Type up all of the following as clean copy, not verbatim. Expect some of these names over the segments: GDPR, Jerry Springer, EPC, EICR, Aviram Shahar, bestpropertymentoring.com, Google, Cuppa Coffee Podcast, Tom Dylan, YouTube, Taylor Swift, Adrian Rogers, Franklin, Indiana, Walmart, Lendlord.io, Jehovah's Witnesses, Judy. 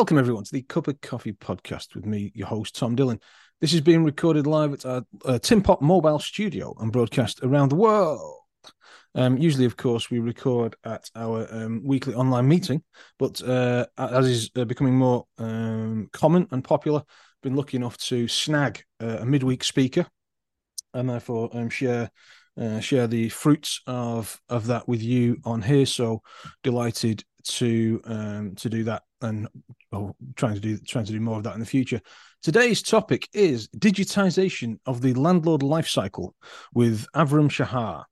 Welcome, everyone, to the Cuppa Coffee Podcast with me, your host, Tom Dylan. This is being recorded live at our Timpop mobile studio and broadcast around the world. Usually, of course, we record at our weekly online meeting, but as is becoming more common and popular, I've been lucky enough to snag a midweek speaker and therefore share the fruits of that with you on here. So delighted to do that, and trying to do more of that in the future. Today's topic is digitization of the landlord lifecycle with Aviram Shahar.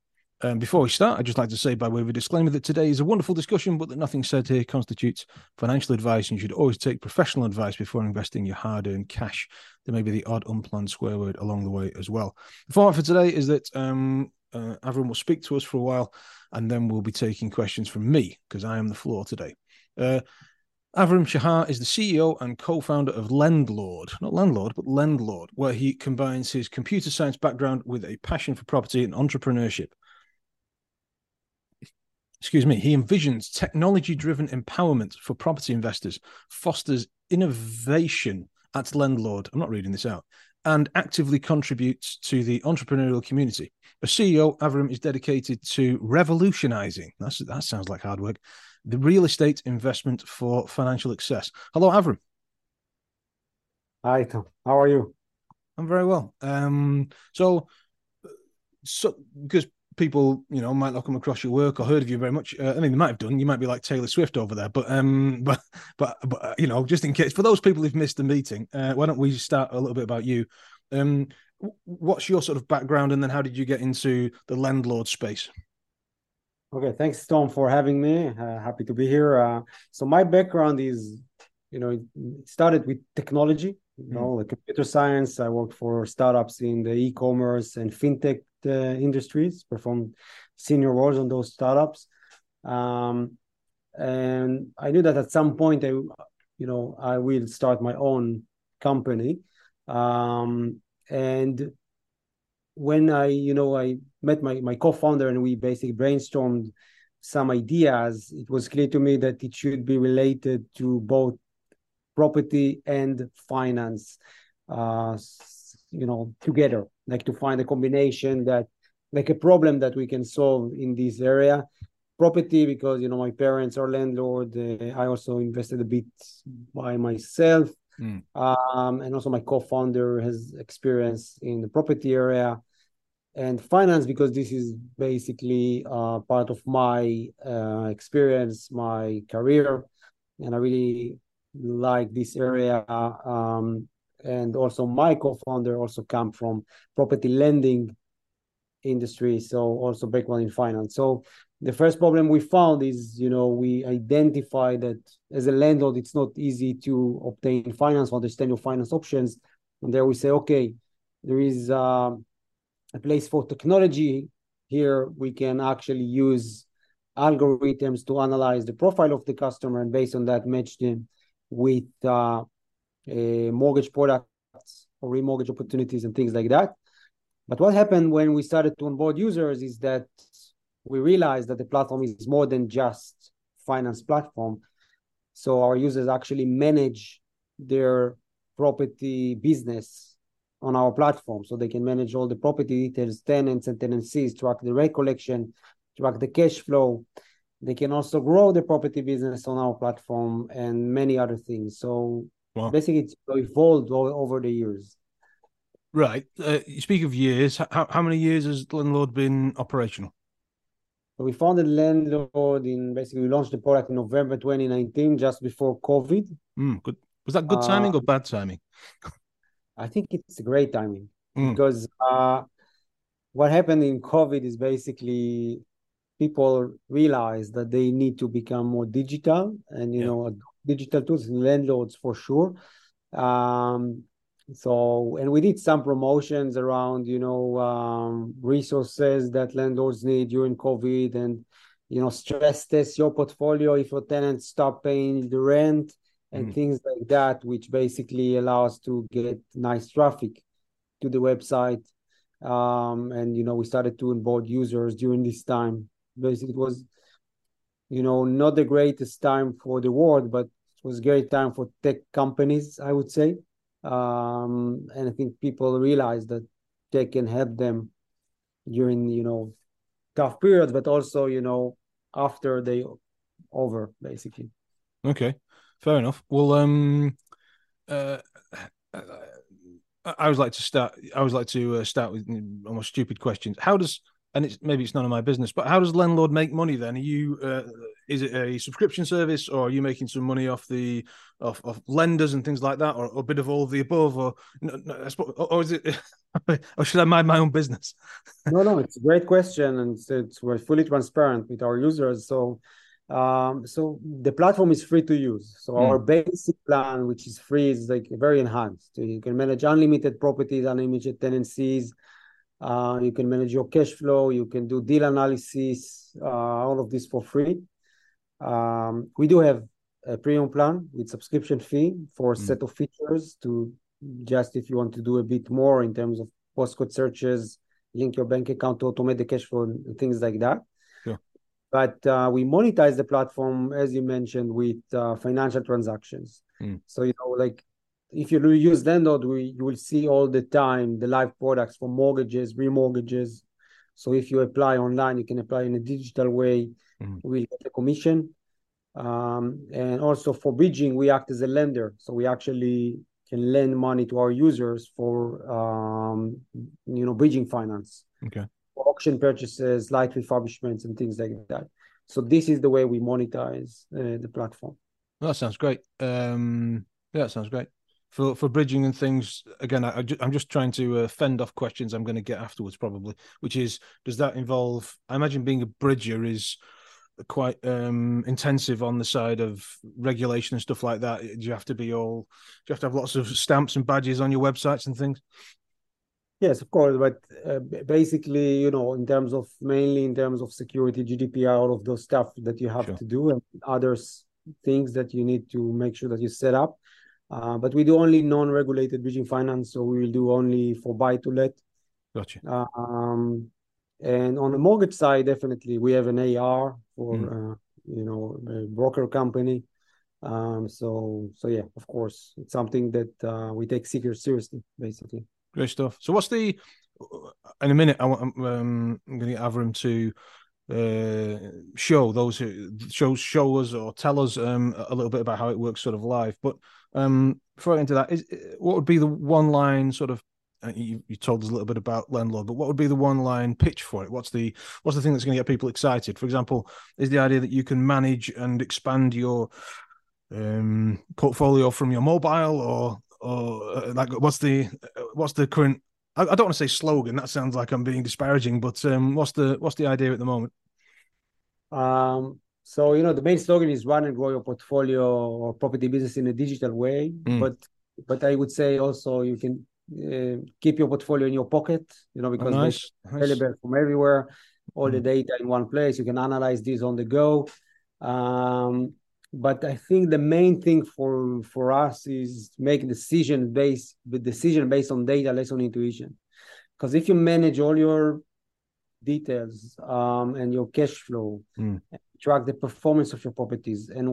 Before we start, I'd just like to say, by way of a disclaimer, that today is a wonderful discussion, but that nothing said here constitutes financial advice, and you should always take professional advice before investing your hard-earned cash. There may be the odd unplanned swear word along the way as well. The format for today is that Aviram will speak to us for a while, and then we'll be taking questions from me, because I am the floor today. Aviram Shahar is the CEO and co-founder of Lendlord, not Landlord, but Lendlord, where he combines his computer science background with a passion for property and entrepreneurship. Excuse me, he envisions technology-driven empowerment for property investors, fosters innovation at Lendlord, I'm not reading this out, and actively contributes to the entrepreneurial community. As CEO, Aviram is dedicated to revolutionizing, that sounds like hard work, the real estate investment for financial success. Hello, Aviram. Hi, Tom. How are you? I'm very well. So because people, you know, might not come across your work or heard of you very much. I mean, they might have done. You might be like Taylor Swift over there, but you know, just in case for those people who've missed the meeting, why don't we start a little bit about you? What's your sort of background, and then how did you get into the Lendlord space? Okay, thanks, Tom, for having me. Happy to be here. So my background is, you know, it started with technology, you know, like computer science. I worked for startups in the e-commerce and fintech industries, performed senior roles on those startups, and I knew that at some point I will start my own company. And when I met my co-founder and we basically brainstormed some ideas, it was clear to me that it should be related to both property and finance, together, like to find a combination that, like a problem that we can solve in this area. Property, because, you know, my parents are landlord. I also invested a bit by myself. And also my co-founder has experience in the property area. And finance, because this is basically part of my experience, my career. And I really like this area. And also my co-founder also come from property lending industry, so also background in finance. So the first problem we found is, you know, we identify that as a landlord, it's not easy to obtain finance or understand your finance options. And there we say, okay, there is a place for technology here. We can actually use algorithms to analyze the profile of the customer, and based on that, match them with mortgage products or remortgage opportunities and things like that. But what happened when we started to onboard users is that we realized that the platform is more than just finance platform. So our users actually manage their property business on our platform. So they can manage all the property details, tenants and tenancies, track the rent collection, track the cash flow. They can also grow the property business on our platform and many other things. So wow. Basically, it's evolved over the years. Right. You speak of years. How many years has Lendlord been operational? So we founded Lendlord we launched the product in November 2019, just before COVID. Good. Was that good timing or bad timing? I think it's great timing because what happened in COVID is basically people realize that they need to become more digital and, you know, digital tools and landlords for sure. And we did some promotions around, resources that landlords need during COVID and, you know, stress test your portfolio if your tenants stop paying the rent and things like that, which basically allows to get nice traffic to the website. We started to onboard users during this time. Basically, it was, you know, not the greatest time for the world, but It was a great time for tech companies, I would say. And I think people realized that they can help them during, tough periods, but also, after they over, basically. Okay, fair enough. Well, I would like to start with almost stupid questions. How does, and it's maybe it's none of my business, but how does Lendlord make money then? Are you is it a subscription service, or are you making some money off the off lenders and things like that, or a bit of all of the above, or is it, or should I mind my own business? No, it's a great question, and we're fully transparent with our users. So the platform is free to use. So our basic plan, which is free, is like very enhanced. So you can manage unlimited properties, unlimited tenancies. You can manage your cash flow. You can do deal analysis, all of this for free. We do have a premium plan with subscription fee for a set of features to just, if you want to do a bit more in terms of postcode searches, link your bank account to automate the cash flow and things like that. But we monetize the platform, as you mentioned, with financial transactions. So, like if you use Lendlord, you will see all the time the live products for mortgages, remortgages. So if you apply online, you can apply in a digital way. We'll get a commission. And also for bridging, we act as a lender. So we actually can lend money to our users for, bridging finance. Okay. Auction purchases, light refurbishments, and things like that. So this is the way we monetize the platform. Well, that sounds great. That sounds great. For bridging and things, again, I'm just trying to fend off questions I'm going to get afterwards probably, which is, does that involve, I imagine being a bridger is quite intensive on the side of regulation and stuff like that. Do you have to have lots of stamps and badges on your websites and things? Yes, of course, but basically, in terms of security, GDPR, all of those stuff that you have to do, and other things that you need to make sure that you set up. But we do only non-regulated bridging finance, so we will do only for buy-to-let. Gotcha. And on the mortgage side, definitely, we have an AR for a broker company. So yeah, of course, it's something that we take seriously, basically. Great stuff. So what's the, in a minute, I'm going to get Aviram to show us or tell us a little bit about how it works sort of live. But before I get into that, what would be the one line sort of, you told us a little bit about Lendlord, but what would be the one line pitch for it? What's the thing that's going to get people excited? For example, is the idea that you can manage and expand your portfolio from your mobile, or like what's the current? I don't want to say slogan. That sounds like I'm being disparaging. But what's the idea at the moment? So the main slogan is run and grow your portfolio or property business in a digital way. But I would say also you can keep your portfolio in your pocket. Because it's available from everywhere. All the data in one place. You can analyze this on the go. But I think the main thing for us is make decision based on data, less on intuition. Because if you manage all your details and your cash flow, track the performance of your properties, and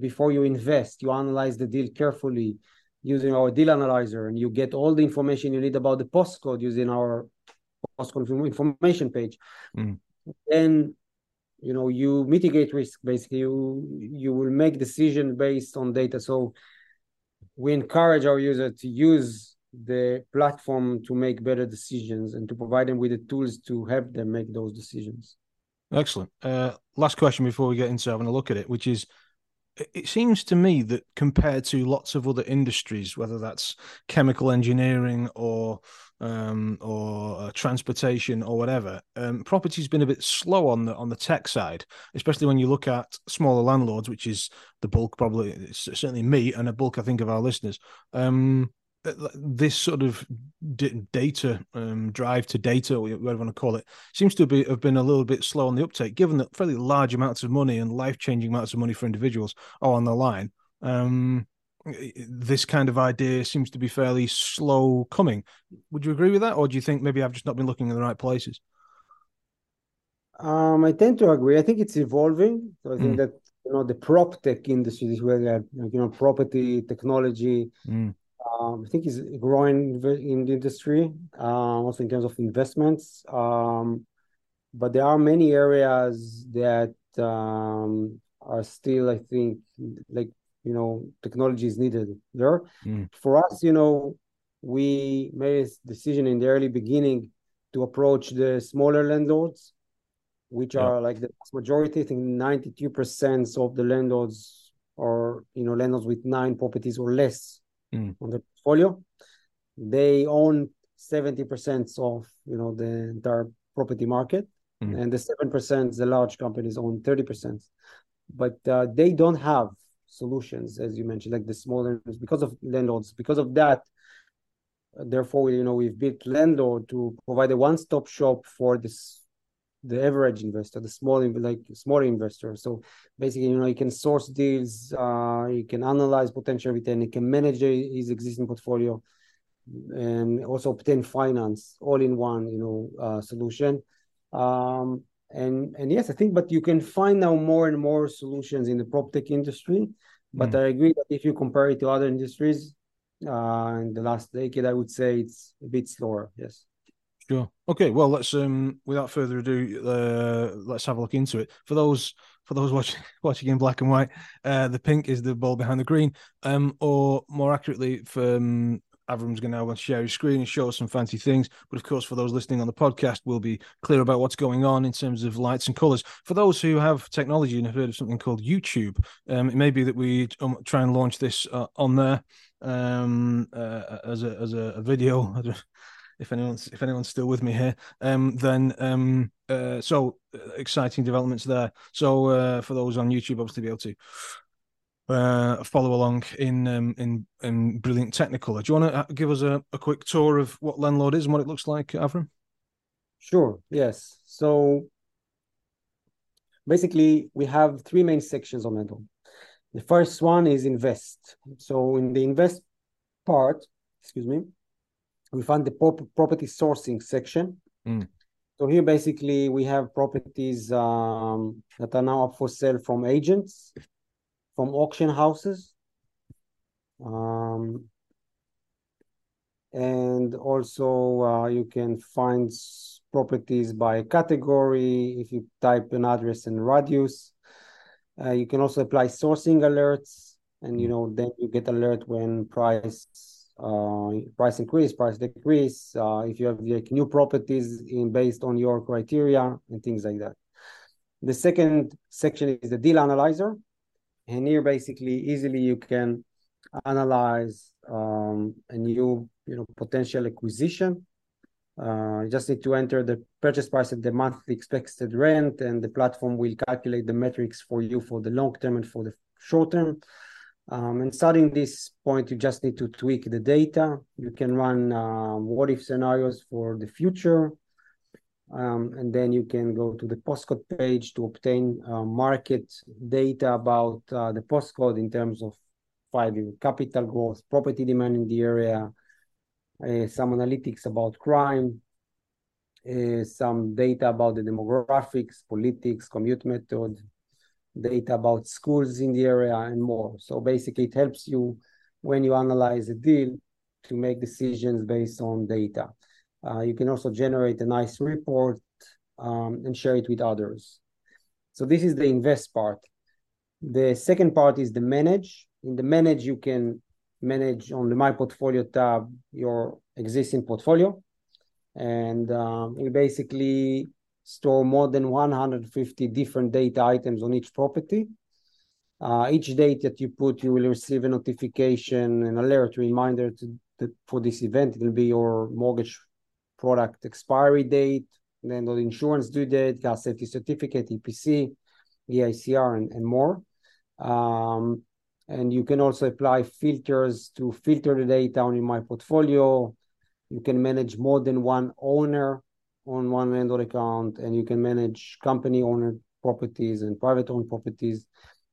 before you invest, you analyze the deal carefully using our deal analyzer, and you get all the information you need about the postcode using our postcode information page, then you mitigate risk. Basically, you will make decision based on data. So we encourage our user to use the platform to make better decisions and to provide them with the tools to help them make those decisions. Excellent. Last question before we get into having a look at it, which is, it seems to me that compared to lots of other industries, whether that's chemical engineering or transportation or whatever, property's been a bit slow on the tech side, especially when you look at smaller landlords, which is the bulk, probably, it's certainly me and a bulk, I think, of our listeners. This sort of data drive to data, whatever you want to call it, seems to have been a little bit slow on the uptake, given that fairly large amounts of money and life-changing amounts of money for individuals are on the line. This kind of idea seems to be fairly slow coming. Would you agree with that, or do you think maybe I've just not been looking in the right places? I tend to agree. I think it's evolving. So I think that the prop tech industry, where property technology, I think is growing in the industry, also in terms of investments. But there are many areas that are still, I think, technology is needed there. For us, we made a decision in the early beginning to approach the smaller landlords, which are the majority. I think 92% of the landlords are, landlords with 9 properties or less on the portfolio. They own 70% of, the entire property market, and the 7%, the large companies own 30%. But they don't have solutions, as you mentioned, like the small landlords, because of landlords. Because of that, therefore, we've built Lendlord to provide a one-stop shop for this, the average investor, the smaller investor. So basically, you can source deals, you can analyze potential return, you can manage his existing portfolio, and also obtain finance, all in one, solution. And yes, I think, but you can find now more and more solutions in the prop tech industry. But I agree that if you compare it to other industries, in the last decade, I would say it's a bit slower. Yes. Sure. Okay. Well, let's without further ado, let's have a look into it. For those watching in black and white, the pink is the ball behind the green, or more accurately, Avram's going to share his screen and show us some fancy things. But of course, for those listening on the podcast, we'll be clear about what's going on in terms of lights and colours. For those who have technology and have heard of something called YouTube, it may be that we try and launch this on there as a video. If anyone's still with me here, then exciting developments there. So for those on YouTube, obviously be able to follow along in brilliant Technicolor. Do you want to give us a quick tour of what Lendlord is and what it looks like, Avram? Sure, yes. So basically, we have 3 main sections on Lendlord. The first one is invest. So in the invest part, we found the property sourcing section. So here, basically, we have properties that are now up for sale from agents, from auction houses, and also you can find properties by category if you type an address and radius. You can also apply sourcing alerts, and then you get alert when price increase, price decrease, if you have new properties based on your criteria and things like that. The second section is the deal analyzer. And here, basically, easily you can analyze a new, potential acquisition. You just need to enter the purchase price and the monthly expected rent, and the platform will calculate the metrics for you for the long term and for the short term. And starting this point, you just need to tweak the data. You can run what-if scenarios for the future. And then you can go to the postcode page to obtain market data about the postcode in terms of 5-year capital growth, property demand in the area, some analytics about crime, some data about the demographics, politics, commute method, data about schools in the area, and more. So basically, it helps you when you analyze a deal to make decisions based on data. You can also generate a nice report and share it with others. So this is the invest part. The second part is the manage. In the manage, you can manage on the My Portfolio tab your existing portfolio. And we basically store more than 150 different data items on each property. Each date that you put, you will receive a notification, an alert, reminder for this event. It will be your mortgage product expiry date, then the insurance due date, gas safety certificate, EPC, EICR, and more. And you can also apply filters to filter the data on My Portfolio. You can manage more than one owner on one Lendlord account, and you can manage company-owned properties and private-owned properties.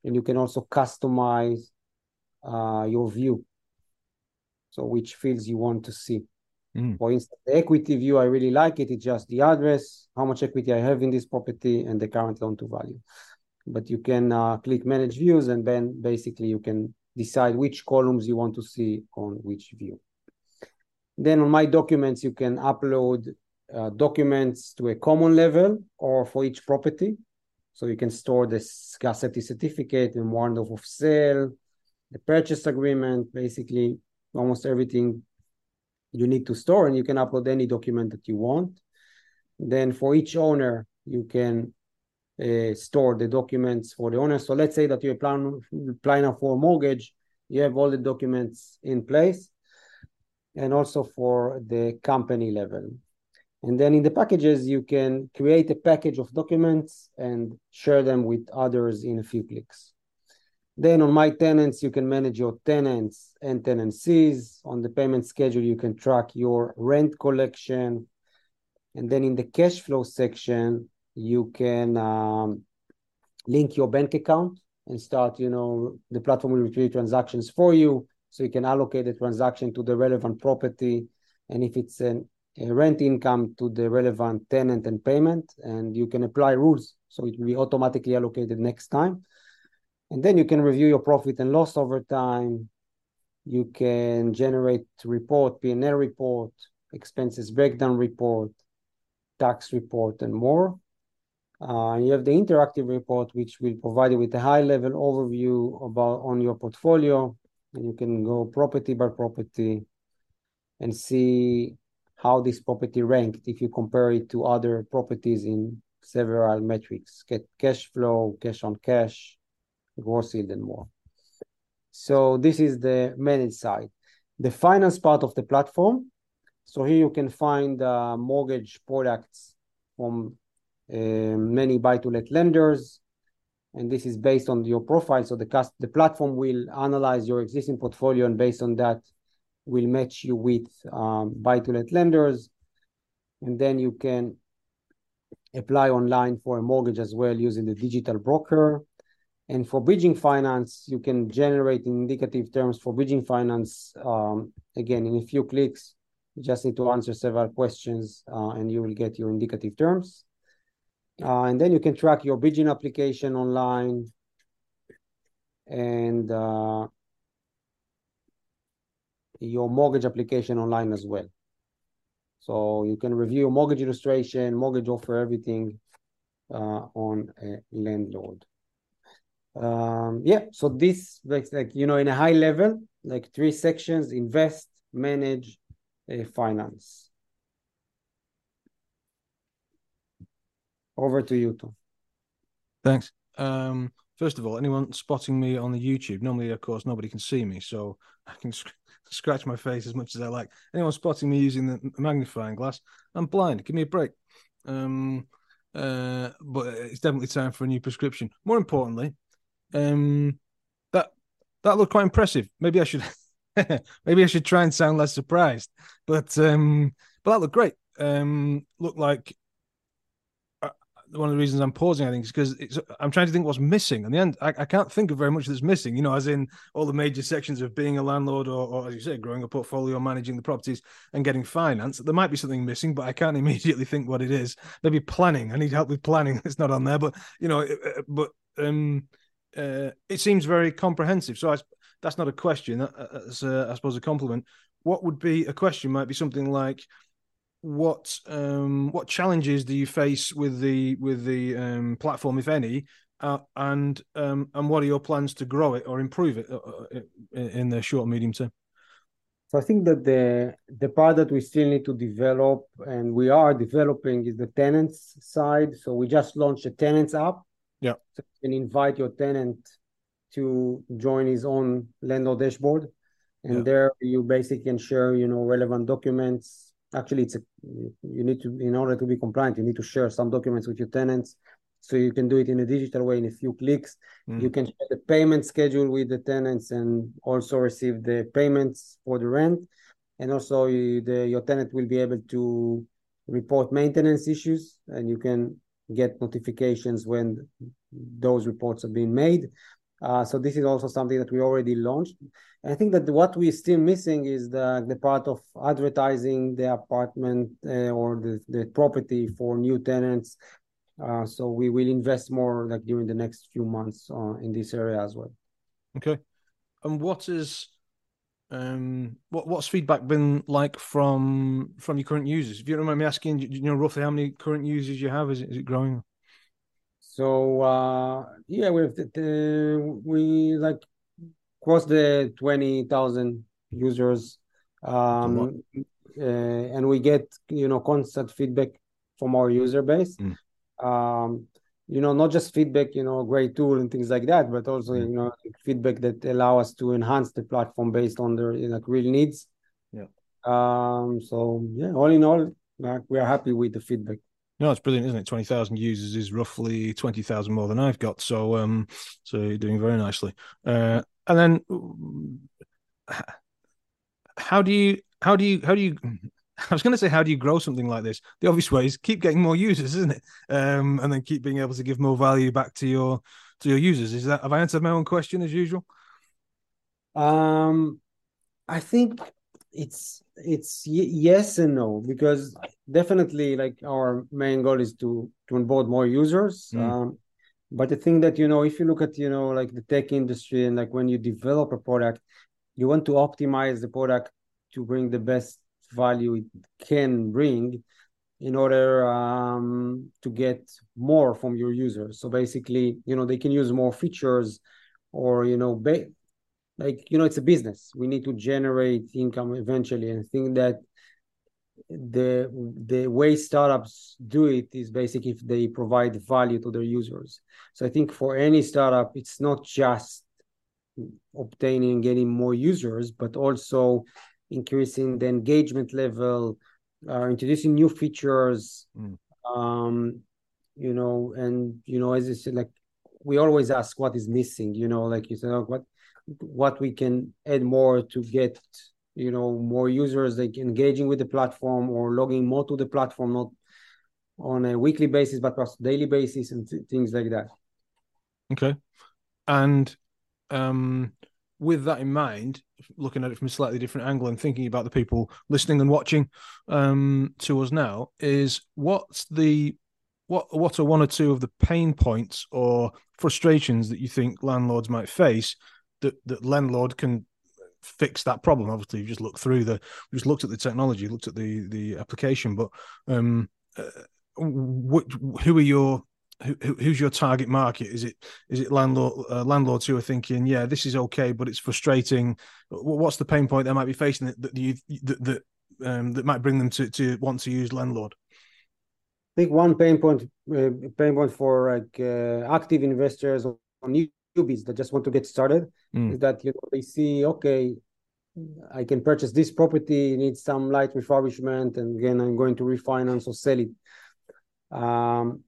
And you can also customize your view, so which fields you want to see. For instance, the equity view, I really like it. It's just the address, how much equity I have in this property, and the current loan to value. but you can click manage views, and then basically you can decide which columns you want to see on which view. Then on My Documents, you can upload documents to a common level or for each property. So you can store the scarcity certificate and warrant of sale, the purchase agreement, basically almost everything you need to store, and you can upload any document that you want. Then for each owner, you can store the documents for the owner. So let's say that you're applying for a mortgage, you have all the documents in place, and also for the company level. And then in the packages, you can create a package of documents and share them with others in a few clicks. Then on My Tenants, you can manage your tenants and tenancies. On the payment schedule, you can track your rent collection. And then in the cash flow section, you can link your bank account and start, the platform will retrieve transactions for you. So you can allocate the transaction to the relevant property. And if it's a rent income, to the relevant tenant and payment, and you can apply rules, so it will be automatically allocated next time. And then you can review your profit and loss over time. You can generate report, P&L report, expenses breakdown report, tax report, and more. You have the interactive report, which will provide you with a high-level overview on your portfolio, and you can go property by property and see how this property ranked if you compare it to other properties in several metrics: cash flow, cash on cash, gross yield, and more. So this is the managed side. The finance part of the platform. So here you can find mortgage products from many buy-to-let lenders. And this is based on your profile. So the platform will analyze your existing portfolio, and based on that, will match you with buy-to-let lenders. And then you can apply online for a mortgage as well using the digital broker. And for bridging finance, you can generate indicative terms for bridging finance, again, in a few clicks. You just need to answer several questions and you will get your indicative terms. And then you can track your bridging application online. And your mortgage application online as well. So you can review mortgage illustration, mortgage offer, everything on Lendlord. So this, in a high level, like three sections: invest, manage, finance. Over to you, Tom. Thanks. First of all, anyone spotting me on the YouTube? Normally, of course, nobody can see me, so I can scratch my face as much as I like. Anyone spotting me using the magnifying glass? I'm blind. Give me a break. But it's definitely time for a new prescription. More importantly, that looked quite impressive. Maybe I should. Maybe I should try and sound less surprised, but that looked great. Looked like one of the reasons I'm pausing, I think, is because I'm trying to think what's missing. In the end, I can't think of very much that's missing. As in all the major sections of being a landlord, or as you say, growing a portfolio, managing the properties, and getting finance. There might be something missing, but I can't immediately think what it is. Maybe planning. I need help with planning. It's not on there, but it seems very comprehensive. So that's not a question. That's, I suppose, a compliment. What would be a question might be something like, what challenges do you face with the platform, if any, and what are your plans to grow it or improve it in the short, medium term? So I think that the part that we still need to develop, and we are developing, is the tenants side. So we just launched a tenants app. Yeah. So you can invite your tenant to join his own landlord dashboard, and there you basically can share, relevant documents. Actually, you need to, in order to be compliant, you need to share some documents with your tenants. So you can do it in a digital way in a few clicks. Mm. You can share the payment schedule with the tenants and also receive the payments for the rent. And also your tenant will be able to report maintenance issues, and you can get notifications when those reports are being made. So this is also something that we already launched. I think that what we're still missing is the part of advertising the apartment or the property for new tenants. So we will invest more like during the next few months in this area as well. Okay. And what is what's feedback been like from your current users? If you don't mind me asking, you know roughly how many current users you have? Is it growing? So yeah, we like crossed the 20,000 users, and we get constant feedback from our user base. Mm. Not just feedback, great tool and things like that, but also, feedback that allow us to enhance the platform based on their real needs. Yeah. So yeah, all in all, we are happy with the feedback. No, it's brilliant, isn't it? 20,000 users is roughly 20,000 more than I've got. So, so you're doing very nicely. And then how do you, I was going to say, how do you grow something like this? The obvious way is keep getting more users, isn't it? And then keep being able to give more value back to your users. Is that, have I answered my own question as usual? I think it's yes and no, because definitely like our main goal is to onboard more users. Mm. But the thing that, if you look at, like the tech industry and like when you develop a product, you want to optimize the product to bring the best value it can bring in order to get more from your users. So basically, they can use more features or, it's a business. We need to generate income eventually. And I think that the way startups do it is basically if they provide value to their users. So I think for any startup, it's not just obtaining and getting more users, but also increasing the engagement level, introducing new features, and, as you said, like, we always ask what is missing, like you said, what we can add more to get, more users like engaging with the platform or logging more to the platform, not on a weekly basis, but perhaps daily basis and things like that. Okay. And with that in mind, looking at it from a slightly different angle and thinking about the people listening and watching to us now, is what are one or two of the pain points or frustrations that you think landlords might face that Lendlord can fix that problem? Obviously, you've just looked at the technology, looked at the application, but who's your target market? Is it landlords who are thinking, yeah, this is okay, but it's frustrating? What's the pain point they might be facing that might bring them to want to use Lendlord? I think one pain point for like active investors or newbies that just want to get started is that they see, okay, I can purchase this property, it needs some light refurbishment, and again I'm going to refinance or sell it.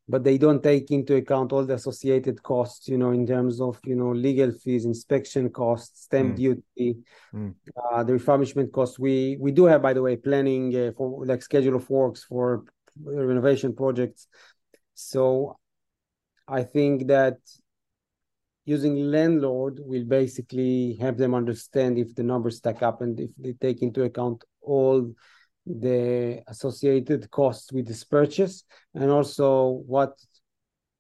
But they don't take into account all the associated costs, in terms of, legal fees, inspection costs, stamp duty, the refurbishment costs. We do have, by the way, planning for like schedule of works for renovation projects. So I think that using Lendlord will basically help them understand if the numbers stack up and if they take into account all the associated costs with this purchase, and also what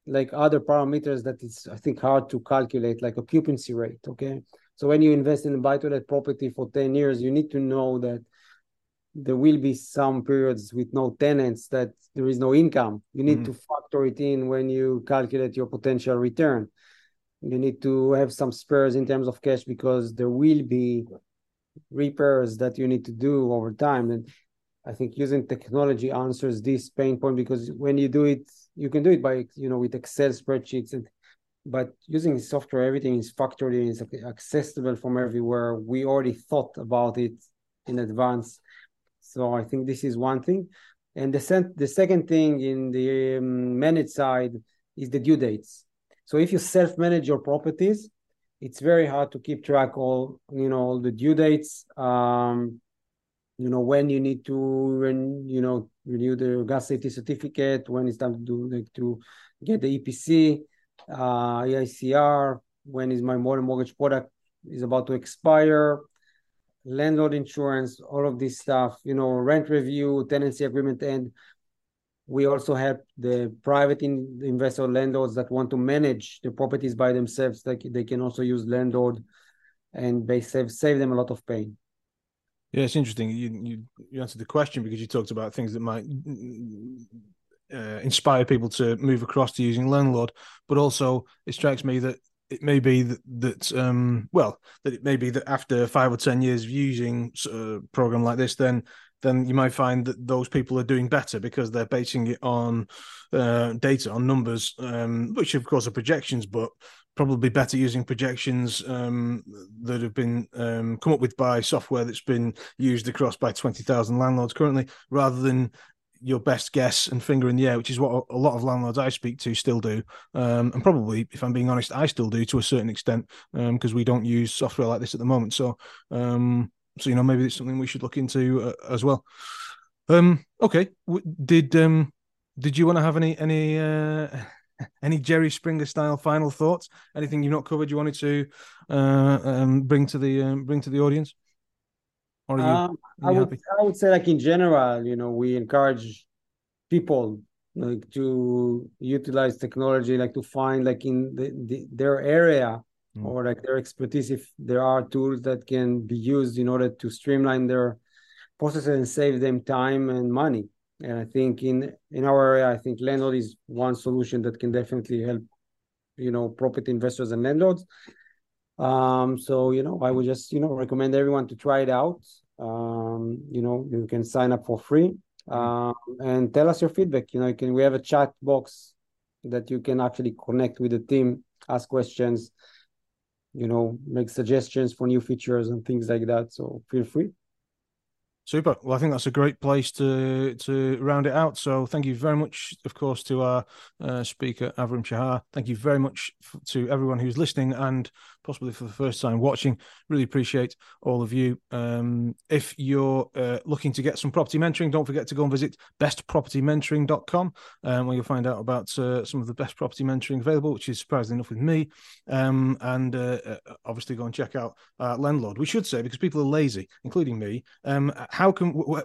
like other parameters that it's, I think, hard to calculate, like occupancy rate. Okay, so when you invest in a buy-to-let property for 10 years, you need to know that there will be some periods with no tenants, that there is no income. You need to factor it in when you calculate your potential return. You need to have some spares in terms of cash, because there will be repairs that you need to do over time. And I think using technology answers this pain point, because when you do it, you can do it by, with Excel spreadsheets, but using software, everything is factored in, it's accessible from everywhere. We already thought about it in advance. So I think this is one thing. And the second thing in the managed side is the due dates. So if you self-manage your properties, it's very hard to keep track all the due dates, when you need to renew the gas safety certificate, when it's time to get the EPC, EICR, when is my mortgage product is about to expire, landlord insurance, all of this stuff, rent review, tenancy agreement end. We also help the private investor landlords that want to manage the properties by themselves. They can also use Lendlord, and they save them a lot of pain. Yeah, it's interesting. You answered the question because you talked about things that might inspire people to move across to using Lendlord, but also it strikes me that it may be that after 5 or 10 years of using a program like this, then you might find that those people are doing better because they're basing it on data, on numbers, which of course are projections, but probably better using projections that have been come up with by software that's been used across by 20,000 landlords currently, rather than your best guess and finger in the air, which is what a lot of landlords I speak to still do. And probably, if I'm being honest, I still do to a certain extent because we don't use software like this at the moment. So maybe it's something we should look into as well. Okay, did you want to have any Jerry Springer style final thoughts? Anything you've not covered you wanted to bring to the audience? Or I would say, like in general, we encourage people to utilize technology, to find in their area. Or their expertise, if there are tools that can be used in order to streamline their processes and save them time and money. And I think in our area, I think Lendlord is one solution that can definitely help, property investors and landlords. I would just, recommend everyone to try it out. You can sign up for free and tell us your feedback. We have a chat box that you can actually connect with the team, ask questions, make suggestions for new features and things like that. So feel free. Super. Well, I think that's a great place to round it out. So thank you very much, of course, to our speaker, Aviram Shahar. Thank you very much to everyone who's listening and possibly for the first time watching. Really appreciate all of you. If you're looking to get some property mentoring, don't forget to go and visit bestpropertymentoring.com where you'll find out about some of the best property mentoring available, which is surprisingly enough with me. And obviously go and check out Lendlord. We should say, because people are lazy, including me,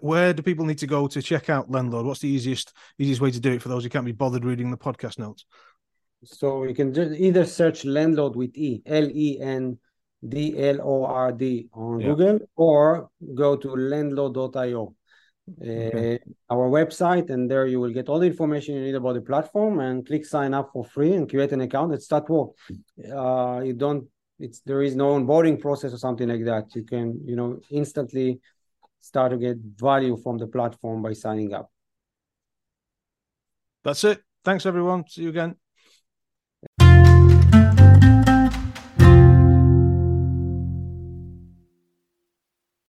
where do people need to go to check out Lendlord? What's the easiest way to do it for those who can't be bothered reading the podcast notes? So you can just either search Lendlord with E, Lendlord on Google, or go to Lendlord.io, our website, and there you will get all the information you need about the platform and click sign up for free and create an account and start work. There is no onboarding process or something like that. You can, instantly start to get value from the platform by signing up. That's it. Thanks, everyone. See you again.